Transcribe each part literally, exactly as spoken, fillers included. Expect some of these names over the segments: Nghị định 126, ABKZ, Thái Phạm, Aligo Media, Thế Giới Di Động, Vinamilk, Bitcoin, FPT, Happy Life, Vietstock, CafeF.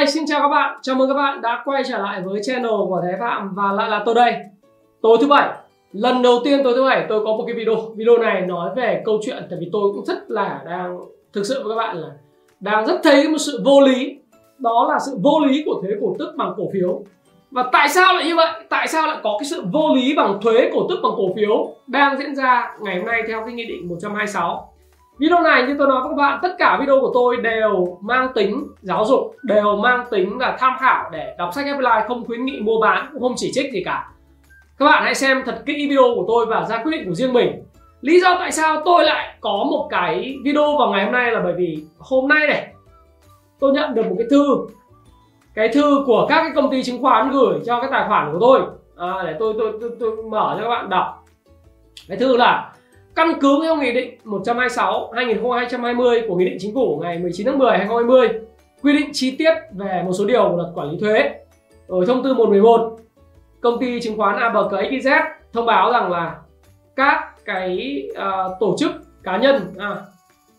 Hi, xin chào các bạn, chào mừng các bạn đã quay trở lại với channel của Thái Phạm và lại là tôi đây. Tối thứ bảy, lần đầu tiên tối thứ bảy tôi có một cái video. Video này nói về câu chuyện, tại vì tôi cũng rất là đang, thực sự với các bạn là đang rất thấy một sự vô lý. Đó là sự vô lý của thuế cổ tức bằng cổ phiếu. Và tại sao lại như vậy? Tại sao lại có cái sự vô lý bằng thuế cổ tức bằng cổ phiếu đang diễn ra ngày hôm nay theo cái nghị định một trăm hai mươi sáu? Video này như tôi nói với các bạn, tất cả video của tôi đều mang tính giáo dục, đều mang tính là tham khảo để đọc sách Happy Life, không khuyến nghị mua bán, cũng không chỉ trích gì cả. Các bạn hãy xem thật kỹ video của tôi và ra quyết định của riêng mình. Lý do tại sao tôi lại có một cái video vào ngày hôm nay là bởi vì hôm nay này tôi nhận được một cái thư, cái thư của các cái công ty chứng khoán gửi cho cái tài khoản của tôi à, để tôi tôi, tôi tôi tôi mở cho các bạn đọc. Cái thư là: căn cứ theo Nghị định một trăm hai mươi sáu hai nghìn không trăm hai mươi của Nghị định Chính phủ ngày mười chín tháng mười năm hai nghìn không trăm hai mươi quy định chi tiết về một số điều của luật quản lý thuế. Ở thông tư một trăm mười một, công ty chứng khoán A B K Z thông báo rằng là các cái uh, tổ chức cá nhân à,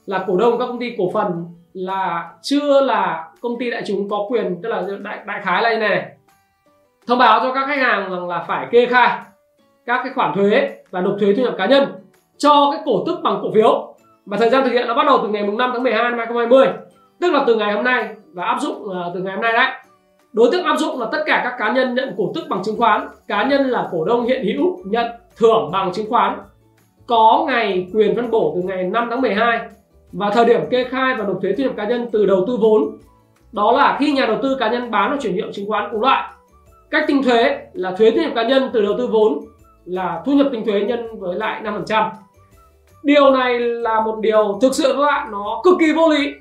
là cổ đông các công ty cổ phần là chưa là công ty đại chúng có quyền, tức là đại, đại khái là như này, này thông báo cho các khách hàng rằng là phải kê khai các cái khoản thuế và nộp thuế thu nhập cá nhân cho cái cổ tức bằng cổ phiếu, và thời gian thực hiện nó bắt đầu từ ngày năm tháng mười hai năm hai nghìn không trăm hai mươi, tức là từ ngày hôm nay, và áp dụng từ ngày hôm nay đấy. Đối tượng áp dụng là tất cả các cá nhân nhận cổ tức bằng chứng khoán, cá nhân là cổ đông hiện hữu nhận thưởng bằng chứng khoán, có ngày quyền phân bổ từ ngày năm tháng mười hai và thời điểm kê khai và nộp thuế thu nhập cá nhân từ đầu tư vốn. Đó là khi nhà đầu tư cá nhân bán hoặc chuyển nhượng chứng khoán cùng loại. Cách tính thuế là thuế thu nhập cá nhân từ đầu tư vốn là thu nhập tính thuế nhân với lại năm phần trăm. Điều này là một điều thực sự các bạn, nó cực kỳ vô lý.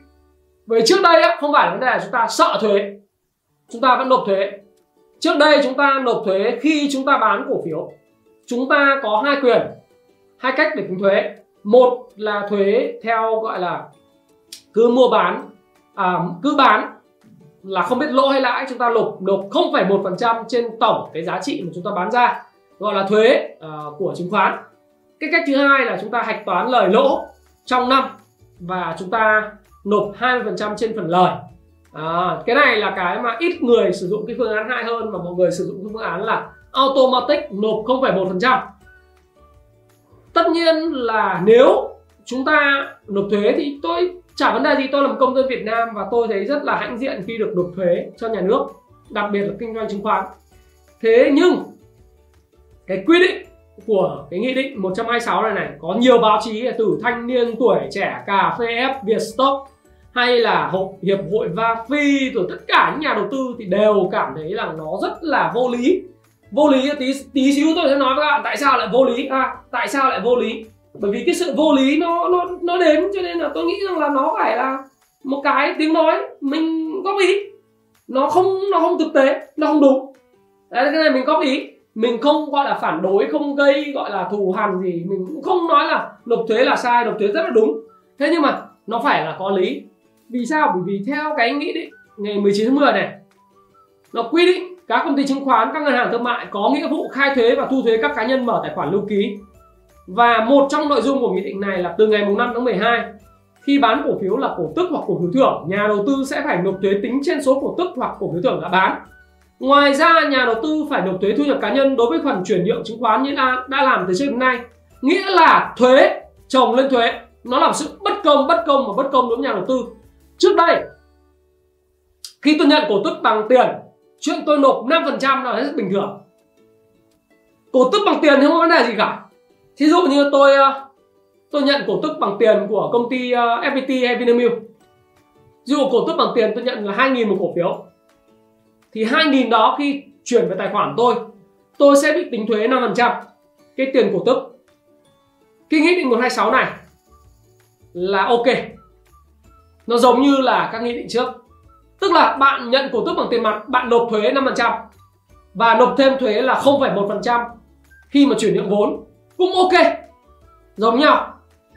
Với trước đây ấy, không phải là vấn đề là chúng ta sợ thuế, chúng ta vẫn nộp thuế. Trước đây chúng ta nộp thuế khi chúng ta bán cổ phiếu. Chúng ta có hai quyền, hai cách để tính thuế. Một là thuế theo gọi là cứ mua bán, à, cứ bán là không biết lỗ hay lãi, chúng ta nộp nộp không phẩy một phần trăm trên tổng cái giá trị mà chúng ta bán ra, gọi là thuế uh, của chứng khoán. Cái cách thứ hai là chúng ta hạch toán lời lỗ trong năm và chúng ta nộp hai mươi phần trăm trên phần lời. À, cái này là cái mà ít người sử dụng cái phương án hai hơn, mà mọi người sử dụng cái phương án là automatic nộp không phẩy một phần trăm. Tất nhiên là nếu chúng ta nộp thuế thì tôi chả vấn đề gì, tôi là một công dân Việt Nam và tôi thấy rất là hãnh diện khi được nộp thuế cho nhà nước, đặc biệt là kinh doanh chứng khoán. Thế nhưng cái quy định của cái nghị định một trăm hai mươi sáu này này có nhiều báo chí từ Thanh Niên, Tuổi Trẻ, CafeF, Vietstock hay là Hiệp hội vê a ép i, rồi tất cả những nhà đầu tư thì đều cảm thấy là nó rất là vô lý. Vô lý tí tí xíu tôi sẽ nói với các bạn tại sao lại vô lý. À, tại sao lại vô lý? Bởi vì cái sự vô lý nó nó nó đến, cho nên là tôi nghĩ rằng là nó phải là một cái tiếng nói mình góp ý. Nó không nó không thực tế, nó không đúng. Đấy, cái này mình góp ý. Mình không gọi là phản đối, không gây gọi là thù hằn gì. Mình cũng không nói là nộp thuế là sai, nộp thuế rất là đúng. Thế nhưng mà nó phải là có lý. Vì sao? Bởi vì theo cái nghị định ngày mười chín tháng mười này, nó quy định các công ty chứng khoán, các ngân hàng thương mại có nghĩa vụ khai thuế và thu thuế các cá nhân mở tài khoản lưu ký. Và một trong nội dung của nghị định này là từ ngày năm tháng mười hai, khi bán cổ phiếu là cổ tức hoặc cổ phiếu thưởng, nhà đầu tư sẽ phải nộp thuế tính trên số cổ tức hoặc cổ phiếu thưởng đã bán. Ngoài ra, nhà đầu tư phải nộp thuế thu nhập cá nhân đối với khoản chuyển nhượng chứng khoán như đã, đã làm từ trước đến nay. Nghĩa là thuế chồng lên thuế, nó làm sự bất công, bất công và bất công đối với nhà đầu tư. Trước đây, khi tôi nhận cổ tức bằng tiền, chuyện tôi nộp năm phần trăm là rất bình thường. Cổ tức bằng tiền thì không có vấn đề gì cả. Thí dụ như tôi tôi nhận cổ tức bằng tiền của công ty ép pê tê hay Vinamilk. Dù cổ tức bằng tiền tôi nhận là hai nghìn một cổ phiếu, thì hai nghìn đó khi chuyển về tài khoản tôi, tôi sẽ bị tính thuế năm phần trăm cái tiền cổ tức. Cái nghị định một trăm hai mươi sáu này là ok. Nó giống như là các nghị định trước. Tức là bạn nhận cổ tức bằng tiền mặt, bạn nộp thuế năm phần trăm và nộp thêm thuế là không phẩy một phần trăm khi mà chuyển nhượng vốn, cũng ok, giống nhau.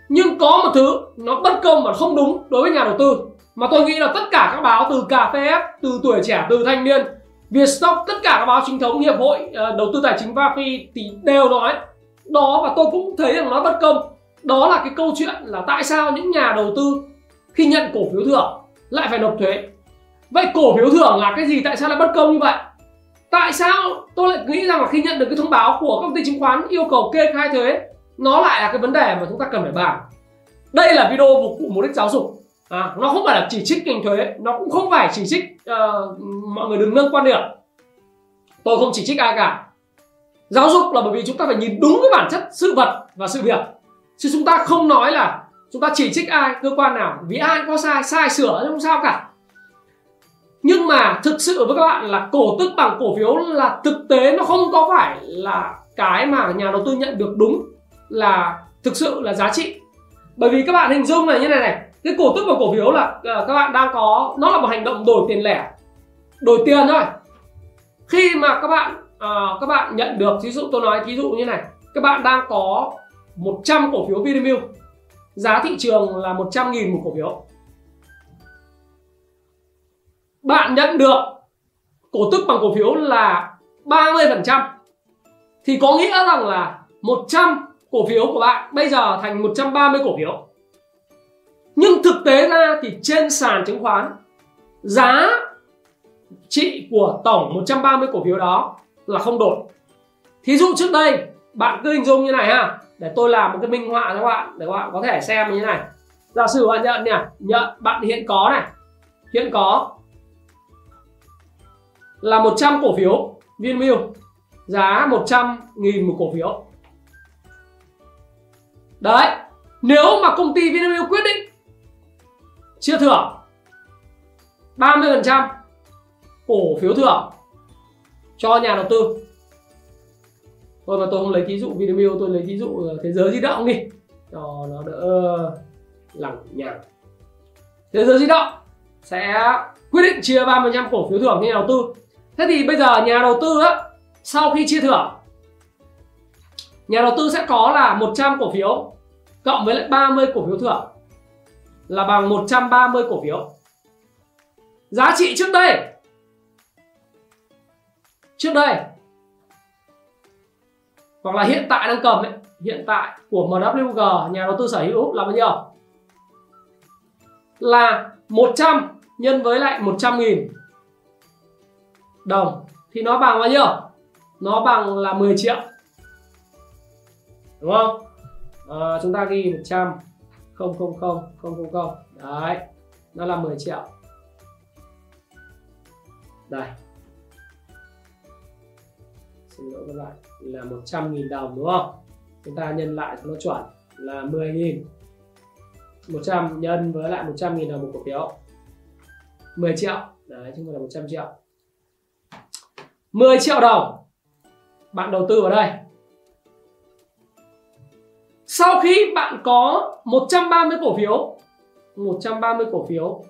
Nhưng có một thứ nó bất công và không đúng đối với nhà đầu tư, mà tôi nghĩ là tất cả các báo, từ CafeF, từ Tuổi Trẻ, từ Thanh Niên, Vietstock, tất cả các báo chính thống, hiệp hội đầu tư tài chính vê a ép i thì đều nói đó, và tôi cũng thấy rằng nó bất công. Đó là cái câu chuyện là tại sao những nhà đầu tư khi nhận cổ phiếu thưởng lại phải nộp thuế. Vậy cổ phiếu thưởng là cái gì? Tại sao lại bất công như vậy? Tại sao tôi lại nghĩ rằng là khi nhận được cái thông báo của công ty chứng khoán yêu cầu kê khai thuế, nó lại là cái vấn đề mà chúng ta cần phải bàn. Đây là video phục vụ mục đích giáo dục, à, nó không phải là chỉ trích ngành thuế, nó cũng không phải chỉ trích, uh, mọi người đừng nâng quan điểm. Tôi không chỉ trích ai cả. Giáo dục là bởi vì chúng ta phải nhìn đúng cái bản chất sự vật và sự việc, chứ chúng ta không nói là chúng ta chỉ trích ai, cơ quan nào, vì ai có sai, sai sửa không sao cả. Nhưng mà thực sự với các bạn là cổ tức bằng cổ phiếu là thực tế, nó không có phải là cái mà nhà đầu tư nhận được đúng là thực sự là giá trị. Bởi vì các bạn hình dung là như này này, cái cổ tức bằng cổ phiếu là uh, các bạn đang có, nó là một hành động đổi tiền lẻ, đổi tiền thôi. Khi mà các bạn uh, các bạn nhận được, ví dụ tôi nói ví dụ như này, các bạn đang có một trăm cổ phiếu Vinamilk, giá thị trường là một trăm nghìn một cổ phiếu. Bạn nhận được cổ tức bằng cổ phiếu là ba mươi phần trăm, thì có nghĩa rằng là một trăm cổ phiếu của bạn bây giờ thành một trăm ba mươi cổ phiếu. Nhưng thực tế ra thì trên sàn chứng khoán, giá trị của tổng một trăm ba mươi cổ phiếu đó là không đổi. Thí dụ trước đây, bạn cứ hình dung như này ha, để tôi làm một cái minh họa cho các bạn, để các bạn có thể xem như thế này. Giả sử bạn nhận này, nhận bạn hiện có này, hiện có là một trăm cổ phiếu Vinamilk, giá một trăm nghìn một cổ phiếu. Đấy, nếu mà công ty Vinamilk quyết định chia thưởng ba mươi phần trăm cổ phiếu thưởng cho nhà đầu tư, thôi mà tôi không lấy ví dụ Vinamilk, tôi lấy ví dụ Thế Giới Di Động đi cho nó đỡ lằng nhằng. Thế Giới Di Động sẽ quyết định chia ba mươi phần trăm cổ phiếu thưởng cho nhà đầu tư. Thế thì bây giờ nhà đầu tư á, sau khi chia thưởng, nhà đầu tư sẽ có là một trăm cổ phiếu cộng với lại ba mươi cổ phiếu thưởng là bằng một trăm ba mươi cổ phiếu. Giá trị trước đây, trước đây hoặc là hiện tại đang cầm ấy, hiện tại của em vê kép giê nhà đầu tư sở hữu là bao nhiêu? Là một trăm nhân với lại một trăm nghìn đồng thì nó bằng bao nhiêu? Nó bằng là mười triệu. Đúng không? À, chúng ta ghi một trăm không không không không không không đấy, nó là mười triệu đây, xin lỗi các bạn, là một trăm nghìn đồng đúng không? Chúng ta nhân lại cho nó chuẩn là mười nghìn, một trăm nhân với lại một trăm nghìn đồng một cổ phiếu, mười triệu đấy, chúng ta là một trăm triệu. Mười triệu đồng bạn đầu tư vào đây. Sau khi bạn có một trăm ba mươi cổ phiếu, một trăm ba mươi cổ phiếu,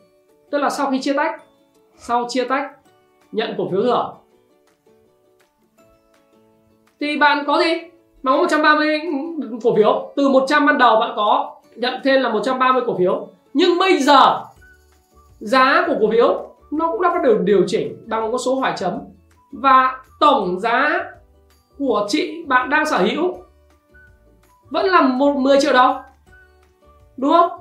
tức là sau khi chia tách, sau chia tách nhận cổ phiếu thưởng thì bạn có gì? Bạn có một trăm ba mươi cổ phiếu. Từ một trăm ban đầu bạn có nhận thêm là một trăm ba mươi cổ phiếu, nhưng bây giờ giá của cổ phiếu nó cũng đã bắt đầu điều chỉnh bằng một số hỏi chấm, và tổng giá của chị bạn đang sở hữu vẫn là một mười triệu đồng, đúng không?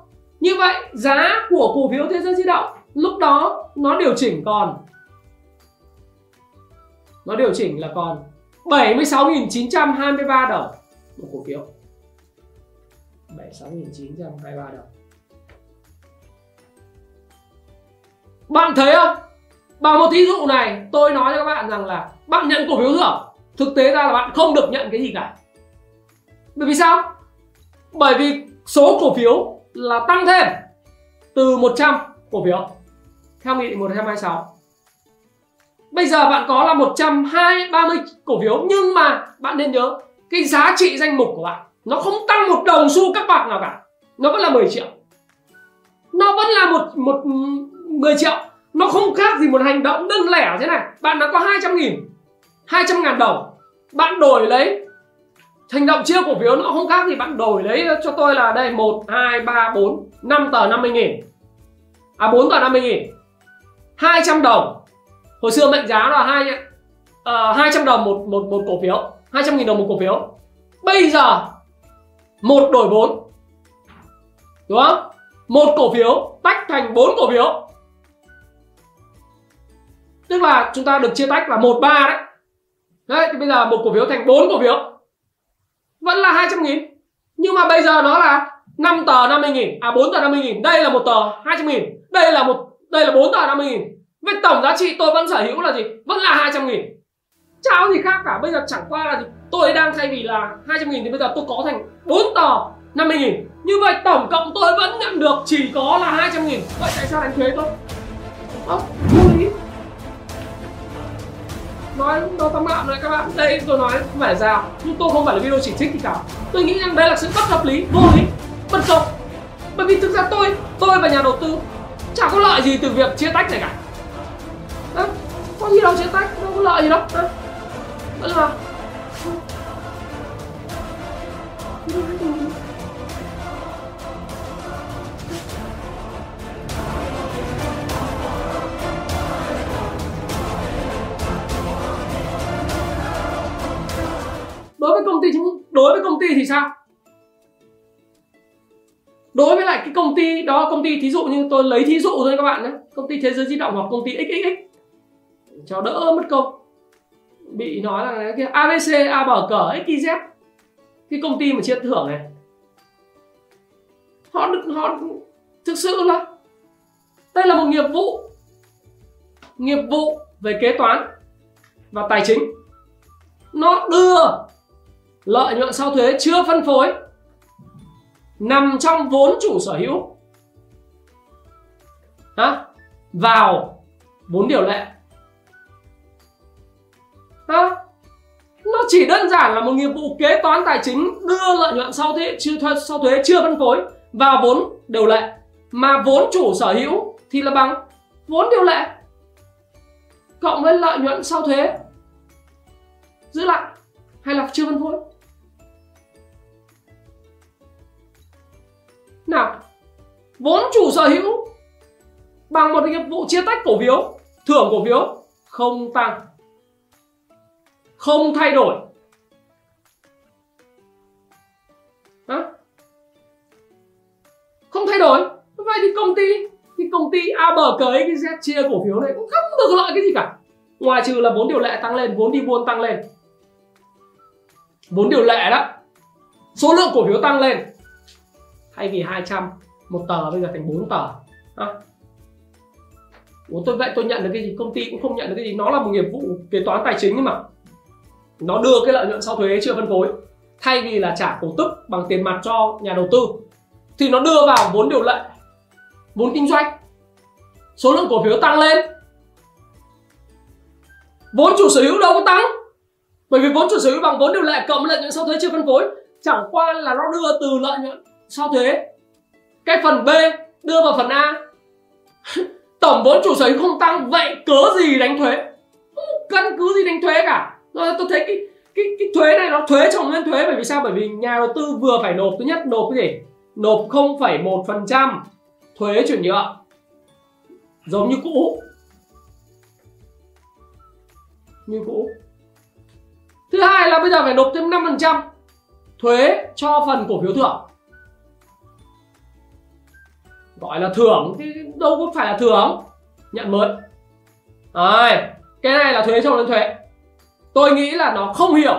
Như vậy giá của cổ phiếu Thế Giới Di Động lúc đó nó điều chỉnh còn, nó điều chỉnh là còn bảy mươi sáu nghìn chín trăm hai mươi ba đồng một cổ phiếu, bảy mươi sáu nghìn chín trăm hai mươi ba đồng. Bạn thấy không? Bằng một thí dụ này tôi nói cho các bạn rằng là bạn nhận cổ phiếu thưởng, thực tế ra là bạn không được nhận cái gì cả. Bởi vì sao? Bởi vì số cổ phiếu là tăng thêm từ một trăm cổ phiếu theo nghị định một trăm hai mươi sáu. Bây giờ bạn có là một trăm ba mươi cổ phiếu, nhưng mà bạn nên nhớ cái giá trị danh mục của bạn nó không tăng một đồng xu các bạc nào cả, nó vẫn là mười triệu. nó vẫn là một một mười triệu. Nó không khác gì một hành động đơn lẻ thế này. Bạn đã có hai trăm nghìn, hai trăm ngàn đồng, bạn đổi lấy hành động chia cổ phiếu, nó không khác gì bạn đổi lấy cho tôi là đây một, hai, ba, bốn, năm tờ năm mươi nghìn. À bốn tờ năm mươi nghìn, hai trăm đồng. Hồi xưa mệnh giá là hai, uh, hai trăm đồng một, một, một cổ phiếu, hai trăm nghìn đồng một cổ phiếu. Bây giờ một đổi bốn, đúng không? Một cổ phiếu tách thành bốn cổ phiếu, tức là chúng ta được chia tách là một ba đấy. Đấy thì bây giờ một cổ phiếu thành bốn cổ phiếu, vẫn là hai trăm nghìn, nhưng mà bây giờ nó là năm tờ năm mươi nghìn, à bốn tờ năm mươi nghìn, đây là một tờ hai trăm nghìn, đây là một đây là bốn tờ năm mươi nghìn. Vậy tổng giá trị tôi vẫn sở hữu là gì? Vẫn là hai trăm nghìn. Chả có gì khác cả. Bây giờ chẳng qua là gì? Tôi đang thay vì là hai trăm nghìn thì bây giờ tôi có thành bốn tờ năm mươi nghìn. Như vậy tổng cộng tôi vẫn nhận được chỉ có là hai trăm nghìn. Vậy tại sao đánh thuế tôi? Không, vô lý. Nói đâu tóm gọn này các bạn. Đây tôi nói không phải là sao, nhưng tôi không phải là video chỉ trích gì cả. Tôi nghĩ rằng đây là sự bất hợp lý, vô lý, bất công. Bởi vì thực ra tôi, tôi và nhà đầu tư chả có lợi gì từ việc chia tách này cả. Đấy, có gì đâu chia tách, đâu có lợi gì đâu. Đấy, vẫn là đối với công ty chúng đối với công ty thì sao? Đối với lại cái công ty đó, công ty thí dụ như tôi lấy thí dụ thôi các bạn nhé, công ty Thế Giới Di Động hoặc công ty ích ích ích cho đỡ mất công bị nói là cái kia a bê xê, a bê ca, ích i dét, cái công ty mà chia thưởng này, họ được họ thực sự là đây là một nghiệp vụ nghiệp vụ về kế toán và tài chính, nó đưa lợi nhuận sau thuế chưa phân phối nằm trong vốn chủ sở hữu hả? Vào vốn điều lệ hả? Nó chỉ đơn giản là một nghiệp vụ kế toán tài chính đưa lợi nhuận sau thuế chưa sau thuế chưa phân phối vào vốn điều lệ, mà vốn chủ sở hữu thì là bằng vốn điều lệ cộng với lợi nhuận sau thuế giữ lại hay là chưa phân phối. Nào, vốn chủ sở hữu bằng một nghiệp vụ chia tách cổ phiếu, thưởng cổ phiếu không tăng, không thay đổi. Hả? Không thay đổi. Vậy thì công ty thì công ty a bê ca ích i dét chia cổ phiếu này cũng không được lợi cái gì cả, ngoài trừ là vốn điều lệ tăng lên, vốn đi buôn tăng lên, vốn điều lệ đó, số lượng cổ phiếu tăng lên. Thay vì hai trăm một tờ bây giờ thành bốn tờ. À. Ủa tôi vậy tôi nhận được cái gì? Công ty cũng không nhận được cái gì. Nó là một nghiệp vụ kế toán tài chính nhưng mà nó đưa cái lợi nhuận sau thuế chưa phân phối, thay vì là trả cổ tức bằng tiền mặt cho nhà đầu tư thì nó đưa vào vốn điều lệ, vốn kinh doanh. Số lượng cổ phiếu tăng lên, vốn chủ sở hữu đâu có tăng, bởi vì vốn chủ sở hữu bằng vốn điều lệ cộng lợi nhuận sau thuế chưa phân phối, chẳng qua là nó đưa từ lợi nhuận sau thuế cái phần B đưa vào phần A. Tổng vốn chủ sở hữu không tăng, vậy cớ gì đánh thuế? Không căn cứ gì đánh thuế cả. Rồi tôi thấy cái cái cái thuế này nó thuế chồng lên thuế, bởi vì sao? Bởi vì nhà đầu tư vừa phải nộp, thứ nhất nộp cái gì? Nộp không phẩy một phần trăm thuế chuyển nhượng giống như cũ như cũ. Thứ hai là bây giờ phải nộp thêm năm phần trăm thuế cho phần cổ phiếu thưởng. Gọi là thưởng thì đâu có phải là thưởng, nhận mới. Đấy, cái này là thuế chồng lên thuế. Tôi nghĩ là nó không hiểu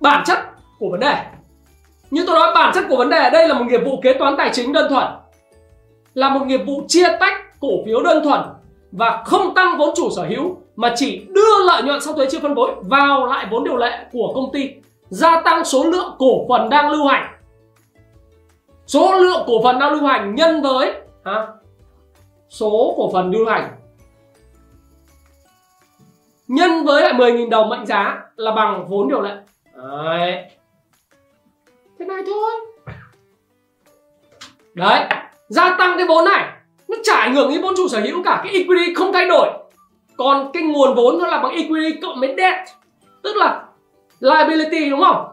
bản chất của vấn đề. Như tôi nói, bản chất của vấn đề đây là một nghiệp vụ kế toán tài chính đơn thuần, là một nghiệp vụ chia tách cổ phiếu đơn thuần và không tăng vốn chủ sở hữu, mà chỉ đưa lợi nhuận sau thuế chưa phân phối vào lại vốn điều lệ của công ty, gia tăng số lượng cổ phần đang lưu hành. Số lượng cổ phần đang lưu hành nhân với à, số cổ phần lưu hành nhân với lại mười nghìn đồng mệnh giá là bằng vốn điều lệ. Đấy, thế này thôi. Đấy, gia tăng cái vốn này, nó chả ảnh hưởng đến vốn chủ sở hữu cả, cái equity không thay đổi. Còn cái nguồn vốn nó là bằng equity cộng với debt, tức là liability, đúng không?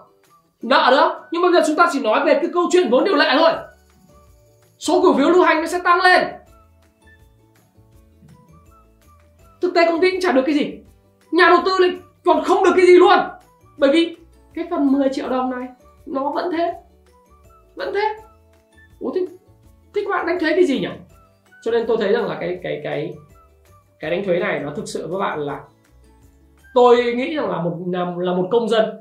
Nợ nữa. Nhưng bây giờ chúng ta chỉ nói về cái câu chuyện vốn điều lệ thôi. Số cổ phiếu lưu hành nó sẽ tăng lên. Thực tế công ty cũng chả được cái gì, nhà đầu tư lại còn không được cái gì luôn. Bởi vì cái phần mười triệu đồng này nó vẫn thế. Vẫn thế. Ủa thế, thế các bạn đánh thuế cái gì nhỉ? Cho nên tôi thấy rằng là cái cái cái cái đánh thuế này nó thực sự với bạn là, tôi nghĩ rằng là một là, là một công dân.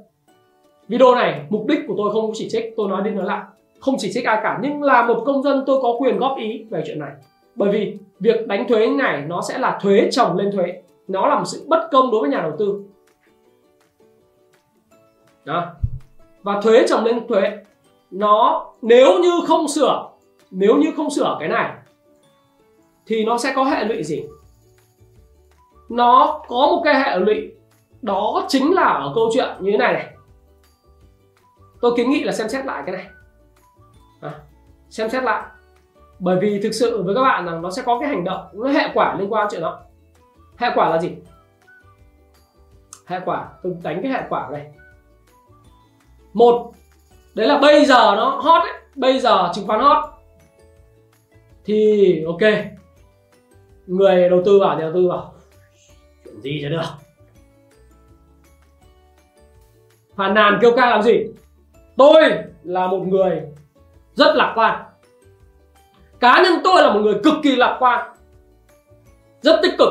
Video này mục đích của tôi không chỉ trích, tôi nói đi nói lại không chỉ trích ai cả, nhưng là một công dân tôi có quyền góp ý về chuyện này. Bởi vì việc đánh thuế này nó sẽ là thuế chồng lên thuế, nó là một sự bất công đối với nhà đầu tư. Đó. Và thuế chồng lên thuế, nó nếu như không sửa, nếu như không sửa cái này thì nó sẽ có hệ lụy gì? Nó có một cái hệ lụy, đó chính là ở câu chuyện như thế này này. Tôi kiến nghị là xem xét lại cái này. À, xem xét lại. Bởi vì thực sự với các bạn là nó sẽ có cái hành động, nó hệ quả liên quan chuyện đó. Hệ quả là gì? Hệ quả, tôi đánh cái hệ quả này. Một, đấy là bây giờ nó hot ấy, bây giờ chứng khoán hot thì ok, người đầu tư vào, nhà đầu tư vào chuyện gì cho được, phàn nàn kêu ca làm gì. Tôi là một người rất lạc quan, cá nhân tôi là một người cực kỳ lạc quan, rất tích cực.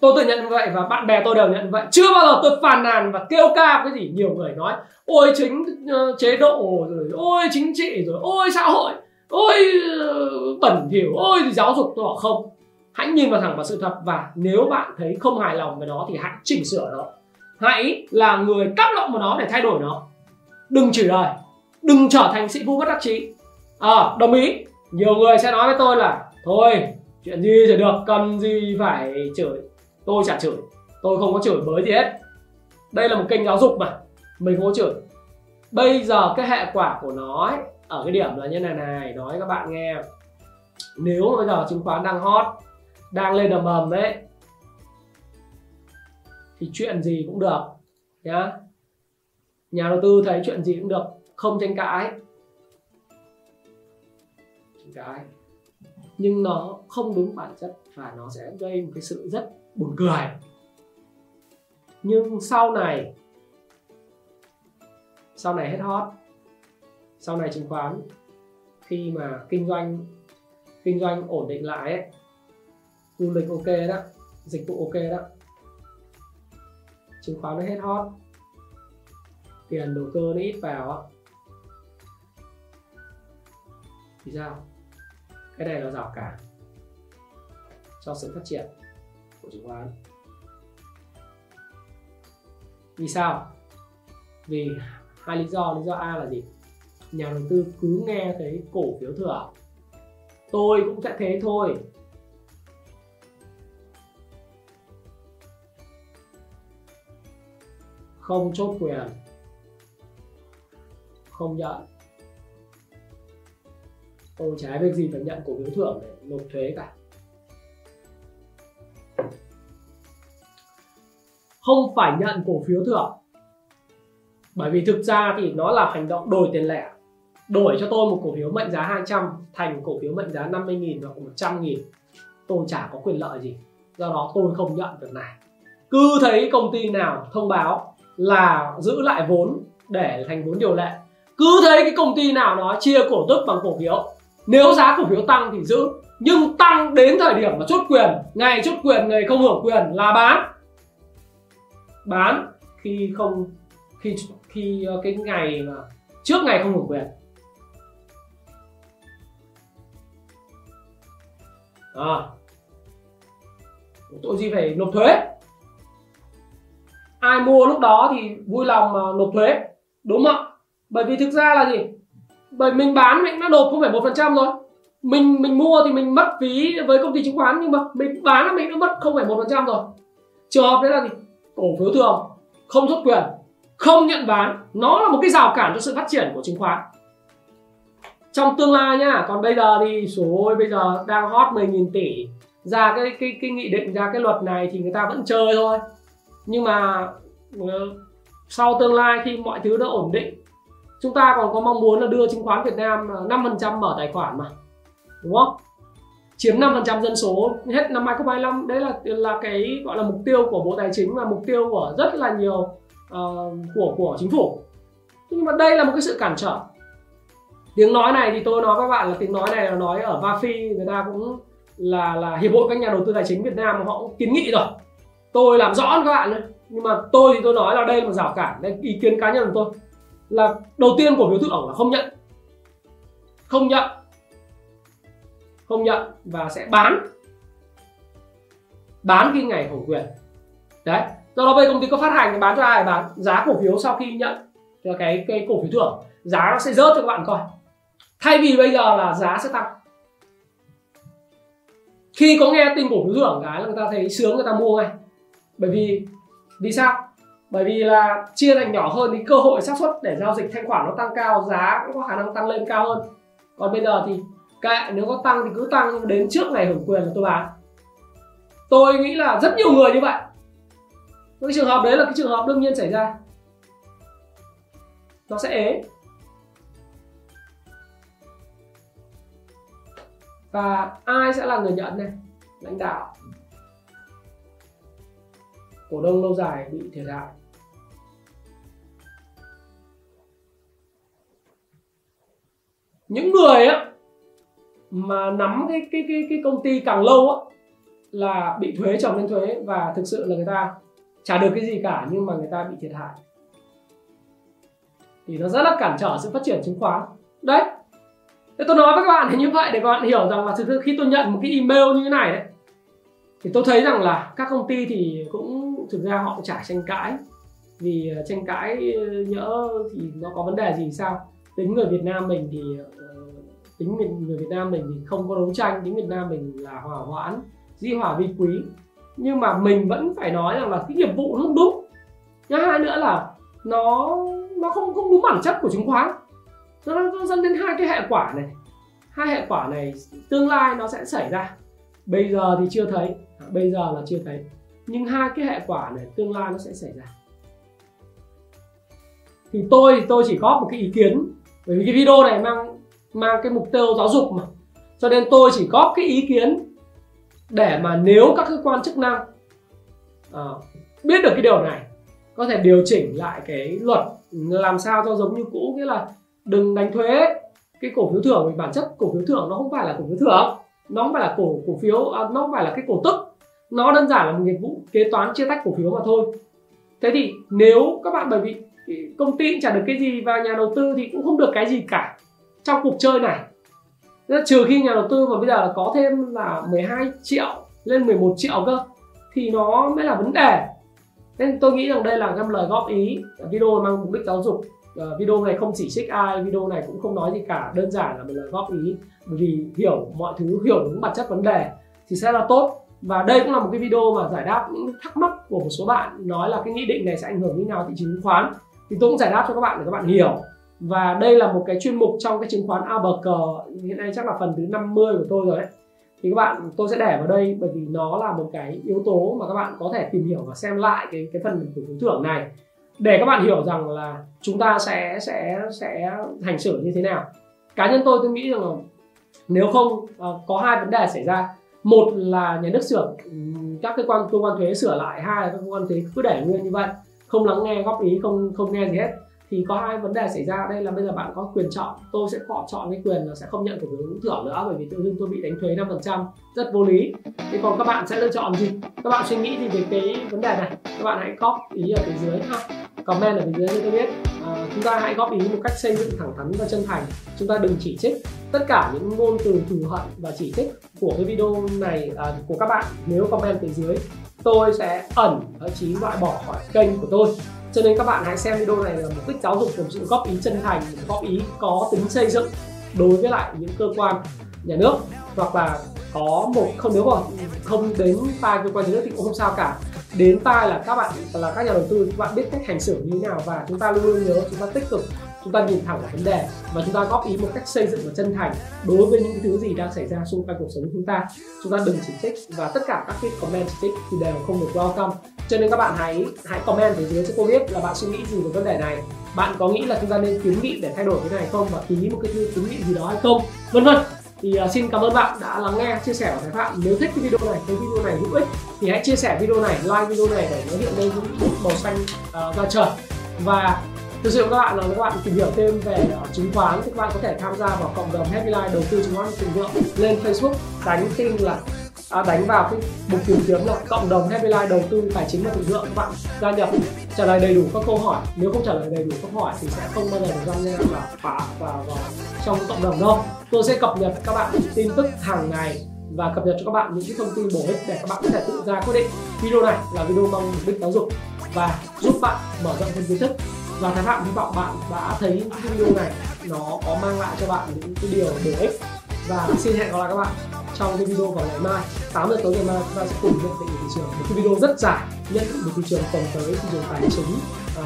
Tôi tự nhận như vậy và bạn bè tôi đều nhận như vậy. Chưa bao giờ tôi phàn nàn và kêu ca cái gì. Nhiều người nói ôi chính uh, chế độ rồi, ôi chính trị rồi, ôi xã hội, ôi uh, bẩn thỉu, ôi giáo dục. Tôi bảo không, hãy nhìn vào thẳng vào sự thật. Và nếu bạn thấy không hài lòng với nó thì hãy chỉnh sửa nó, hãy là người tác động vào nó để thay đổi nó. Đừng chửi đời, đừng trở thành sĩ phu bất đắc chí. À, đồng ý. Nhiều người sẽ nói với tôi là thôi chuyện gì thì được, cần gì phải chửi. Tôi chả chửi, tôi không có chửi bới gì hết. Đây là một kênh giáo dục mà, mình không có chửi. Bây giờ cái hệ quả của nó ấy, ở cái điểm là như này này, nói với các bạn nghe. Nếu bây giờ chứng khoán đang hot, đang lên đầm ầm đấy, thì chuyện gì cũng được nhá. Nhà đầu tư thấy chuyện gì cũng được, không tranh cãi. Tranh cãi. Nhưng nó không đúng bản chất và nó sẽ gây một cái sự rất buồn cười. Nhưng sau này, sau này hết hot, sau này chứng khoán khi mà kinh doanh kinh doanh ổn định lại ấy, du lịch ok đó, dịch vụ ok đó, chứng khoán nó hết hot, tiền đầu cơ nó ít vào á, thì sao? Cái này nó rào cản cho sự phát triển của chứng khoán. Vì sao? Vì hai lý do. Lý do A là gì? Nhà đầu tư cứ nghe thấy cổ phiếu thừa, tôi cũng sẽ thế thôi. Không chốt quyền, không nhận. Tôi trái việc gì phải nhận cổ phiếu thưởng để nộp thuế cả. Không phải nhận cổ phiếu thưởng, bởi vì thực ra thì nó là hành động đổi tiền lẻ. Đổi cho tôi một cổ phiếu mệnh giá hai trăm thành cổ phiếu mệnh giá năm mươi nghìn hoặc một trăm nghìn, tôi chả có quyền lợi gì. Do đó tôi không nhận việc này. Cứ thấy công ty nào thông báo là giữ lại vốn để thành vốn điều lệ, cứ thấy cái công ty nào nó chia cổ tức bằng cổ phiếu, nếu giá cổ phiếu tăng thì giữ, nhưng tăng đến thời điểm mà chốt quyền, ngày chốt quyền người không hưởng quyền là bán. Bán khi không khi khi cái ngày mà trước ngày không hưởng quyền. À, tội gì phải nộp thuế. Ai mua lúc đó thì vui lòng mà nộp thuế, đúng không ạ? Bởi vì thực ra là gì? Bởi mình bán mình đã nộp không phải một phần trăm rồi. Mình mình mua thì mình mất phí với công ty chứng khoán, nhưng mà mình bán là mình đã mất không phải một phần trăm rồi. Trường hợp đấy là gì? Cổ phiếu thường, không xuất quyền, không nhận bán, nó là một cái rào cản cho sự phát triển của chứng khoán. trong tương lai nhá. Còn bây giờ thì số bây giờ đang hot mười nghìn tỷ, ra cái cái cái nghị định, ra cái luật này thì người ta vẫn chơi thôi. Nhưng mà sau tương lai khi mọi thứ đã ổn định, chúng ta còn có mong muốn là đưa chứng khoán Việt Nam năm phần trăm mở tài khoản mà, đúng không? Chiếm năm phần trăm dân số hết năm hai không hai lăm. Đấy là là cái gọi là mục tiêu của Bộ Tài chính và mục tiêu của rất là nhiều uh, của của chính phủ. Nhưng mà đây là một cái sự cản trở. Tiếng nói này thì tôi nói với các bạn là tiếng nói này là nói ở vê a ép i, người ta cũng là là Hiệp hội các nhà đầu tư tài chính Việt Nam, họ cũng kiến nghị rồi. Tôi làm rõ các bạn đấy. Nhưng mà tôi thì tôi nói là đây là một rào cản. Đây ý kiến cá nhân của tôi là đầu tiên cổ phiếu thực phẩm là không nhận, không nhận, không nhận và sẽ bán, bán khi ngày hưởng quyền. Đấy. Do đó bây công ty có phát hành thì bán cho ai? Bán giá cổ phiếu sau khi nhận cho cái cái cổ phiếu thưởng, giá nó sẽ rớt cho các bạn coi. Thay vì bây giờ là giá sẽ tăng. Khi có nghe tin cổ phiếu thưởng cái là người ta thấy sướng, người ta mua ngay. Bởi vì vì sao? Bởi vì là chia thành nhỏ hơn thì cơ hội xác suất để giao dịch thanh khoản nó tăng cao, giá cũng có khả năng tăng lên cao hơn. Còn bây giờ thì kệ, nếu có tăng thì cứ tăng, nhưng đến trước ngày hưởng quyền là tôi bán. Tôi nghĩ là rất nhiều người như vậy. Cái trường hợp đấy là cái trường hợp đương nhiên xảy ra. Nó sẽ ế. Và ai sẽ là người nhận này? Lãnh đạo, cổ đông lâu dài bị thiệt hại. Những người á mà nắm cái cái cái cái công ty càng lâu á là bị thuế chồng lên thuế, và thực sự là người ta chả được cái gì cả, nhưng mà người ta bị thiệt hại. Thì nó rất là cản trở sự phát triển chứng khoán. Đấy. Thế tôi nói với các bạn thì như vậy để các bạn hiểu rằng là thực sự khi tôi nhận một cái email như thế này đấy, thì tôi thấy rằng là các công ty thì cũng thực ra họ chả tranh cãi. Vì tranh cãi nhỡ thì nó có vấn đề gì sao? Tính người Việt Nam mình thì tính mình, người Việt Nam mình thì không có đấu tranh, tính Việt Nam mình là hòa hoãn, di hòa vi quý. Nhưng mà mình vẫn phải nói rằng là cái nghiệp vụ nó không đúng. Hai nữa là nó nó không không đúng bản chất của chứng khoán. Nó, nó dẫn đến hai cái hệ quả này. Hai hệ quả này tương lai nó sẽ xảy ra. Bây giờ thì chưa thấy, bây giờ là chưa thấy. Nhưng hai cái hệ quả này tương lai nó sẽ xảy ra. Thì tôi tôi chỉ góp một cái ý kiến, bởi vì cái video này mang mang cái mục tiêu giáo dục mà. Cho nên tôi chỉ góp cái ý kiến để mà nếu các cơ quan chức năng à, biết được cái điều này, có thể điều chỉnh lại cái luật làm sao cho giống như cũ, nghĩa là đừng đánh thuế cái cổ phiếu thưởng, vì bản chất cổ phiếu thưởng nó không phải là cổ phiếu thưởng, nó không phải là cổ cổ phiếu, à, nó không phải là cái cổ tức, nó đơn giản là một nghiệp vụ kế toán chia tách cổ phiếu mà thôi. Thế thì nếu các bạn, bởi vì công ty cũng chả được cái gì và nhà đầu tư thì cũng không được cái gì cả trong cuộc chơi này. Nên trừ khi nhà đầu tư mà bây giờ là có thêm là mười hai triệu lên mười một triệu cơ thì nó mới là vấn đề. Nên tôi nghĩ rằng đây là năm lời góp ý. Video mang mục đích giáo dục. Video này không chỉ trích ai, video này cũng không nói gì cả, đơn giản là một lời góp ý. Bởi vì hiểu mọi thứ, hiểu đúng bản chất vấn đề thì sẽ là tốt. Và đây cũng là một cái video mà giải đáp những thắc mắc của một số bạn nói là cái nghị định này sẽ ảnh hưởng như nào thị trường chứng khoán. Thì tôi cũng giải đáp cho các bạn để các bạn hiểu. Và đây là một cái chuyên mục trong cái chứng khoán a bê ca, hiện nay chắc là phần thứ năm mươi của tôi rồi đấy. Thì các bạn, tôi sẽ để vào đây bởi vì nó là một cái yếu tố mà các bạn có thể tìm hiểu và xem lại cái cái phần của cổ phiếu này để các bạn hiểu rằng là chúng ta sẽ sẽ sẽ hành xử như thế nào. Cá nhân tôi tôi nghĩ rằng là nếu không có hai vấn đề xảy ra, một là nhà nước sửa, các cơ quan cơ quan thuế sửa lại, hai là các cơ quan thuế cứ để nguyên như vậy, không lắng nghe góp ý, không không nghe gì hết. Thì có hai vấn đề xảy ra. Đây là bây giờ bạn có quyền chọn. Tôi sẽ họ chọn cái quyền là sẽ không nhận cổ phiếu hữu thưởng nữa, bởi vì tự dưng tôi bị đánh thuế năm phần trăm rất vô lý. Thế còn các bạn sẽ lựa chọn gì? Các bạn suy nghĩ gì về cái vấn đề này? Các bạn hãy góp ý ở phía dưới ha, comment ở phía dưới cho tôi biết. À, chúng ta hãy góp ý một cách xây dựng, thẳng thắn và chân thành. Chúng ta đừng chỉ trích. Tất cả những ngôn từ thù hận và chỉ trích của cái video này à, của các bạn nếu comment phía dưới, tôi sẽ ẩn thậm chí loại bỏ khỏi kênh của tôi. Cho nên các bạn hãy xem video này là mục đích giáo dục, cùng sự góp ý chân thành, góp ý có tính xây dựng đối với lại những cơ quan nhà nước, hoặc là có một không nếu mà không đến tai cơ quan nhà nước thì cũng không sao cả, đến tai là các bạn là các nhà đầu tư, các bạn biết cách hành xử như thế nào. Và chúng ta luôn luôn nhớ chúng ta tích cực chúng ta nhìn thẳng vào vấn đề và chúng ta góp ý một cách xây dựng và chân thành đối với những thứ gì đang xảy ra xung quanh cuộc sống của chúng ta. Chúng ta đừng chỉ trích, và tất cả các cái comment chỉ trích thì đều không được welcome. Cho nên các bạn hãy hãy comment ở dưới cho cô biết là bạn suy nghĩ gì về vấn đề này. Bạn có nghĩ là chúng ta nên kiến nghị để thay đổi cái này không, và kiến nghị một cái kiến nghị gì đó hay không, vân vân. Thì uh, xin cảm ơn bạn đã lắng nghe chia sẻ của Thái Phạm. Nếu thích cái video này, thấy video này hữu ích thì hãy chia sẻ video này, like video này để nó hiện lên những màu xanh uh, ra trời. Và thực sự các bạn là các bạn tìm hiểu thêm về uh, chứng khoán thì các bạn có thể tham gia vào cộng đồng Happy Life đầu tư chứng khoán thịnh vượng lên Facebook, đánh tin là À, đánh vào cái mục tìm kiếm là cộng đồng Happy Life đầu tư tài chính và thịnh vượng. Các bạn gia nhập, trả lời đầy đủ các câu hỏi. Nếu không trả lời đầy đủ các câu hỏi thì sẽ không bao giờ được gia nhập và phá vào, vào trong cộng đồng đâu. Tôi sẽ cập nhật các bạn tin tức hàng ngày và cập nhật cho các bạn những cái thông tin bổ ích để các bạn có thể tự ra quyết định. Video này là video mang mục đích giáo dục và giúp bạn mở rộng thêm kiến thức. Và Thái Phạm hy vọng bạn đã thấy những video này nó có mang lại cho bạn những cái điều bổ ích. Và xin hẹn gặp lại các bạn trong cái video vào ngày mai tám giờ tối. Ngày mai chúng ta sẽ cùng nhận định thị trường, một cái video rất dài nhận định về thị trường tuần tới, thị trường tài chính,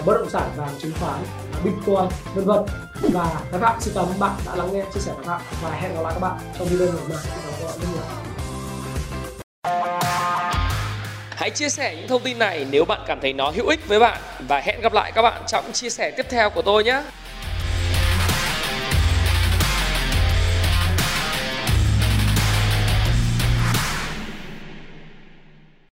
bất động sản, vàng, chứng khoán, Bitcoin, vân vân. Và các bạn, xin cảm ơn bạn đã lắng nghe chia sẻ với các bạn, và hẹn gặp lại các bạn trong video ngày mai. Cảm ơn các bạn. Hãy chia sẻ những thông tin này nếu bạn cảm thấy nó hữu ích với bạn, và hẹn gặp lại các bạn trong chia sẻ tiếp theo của tôi nhé.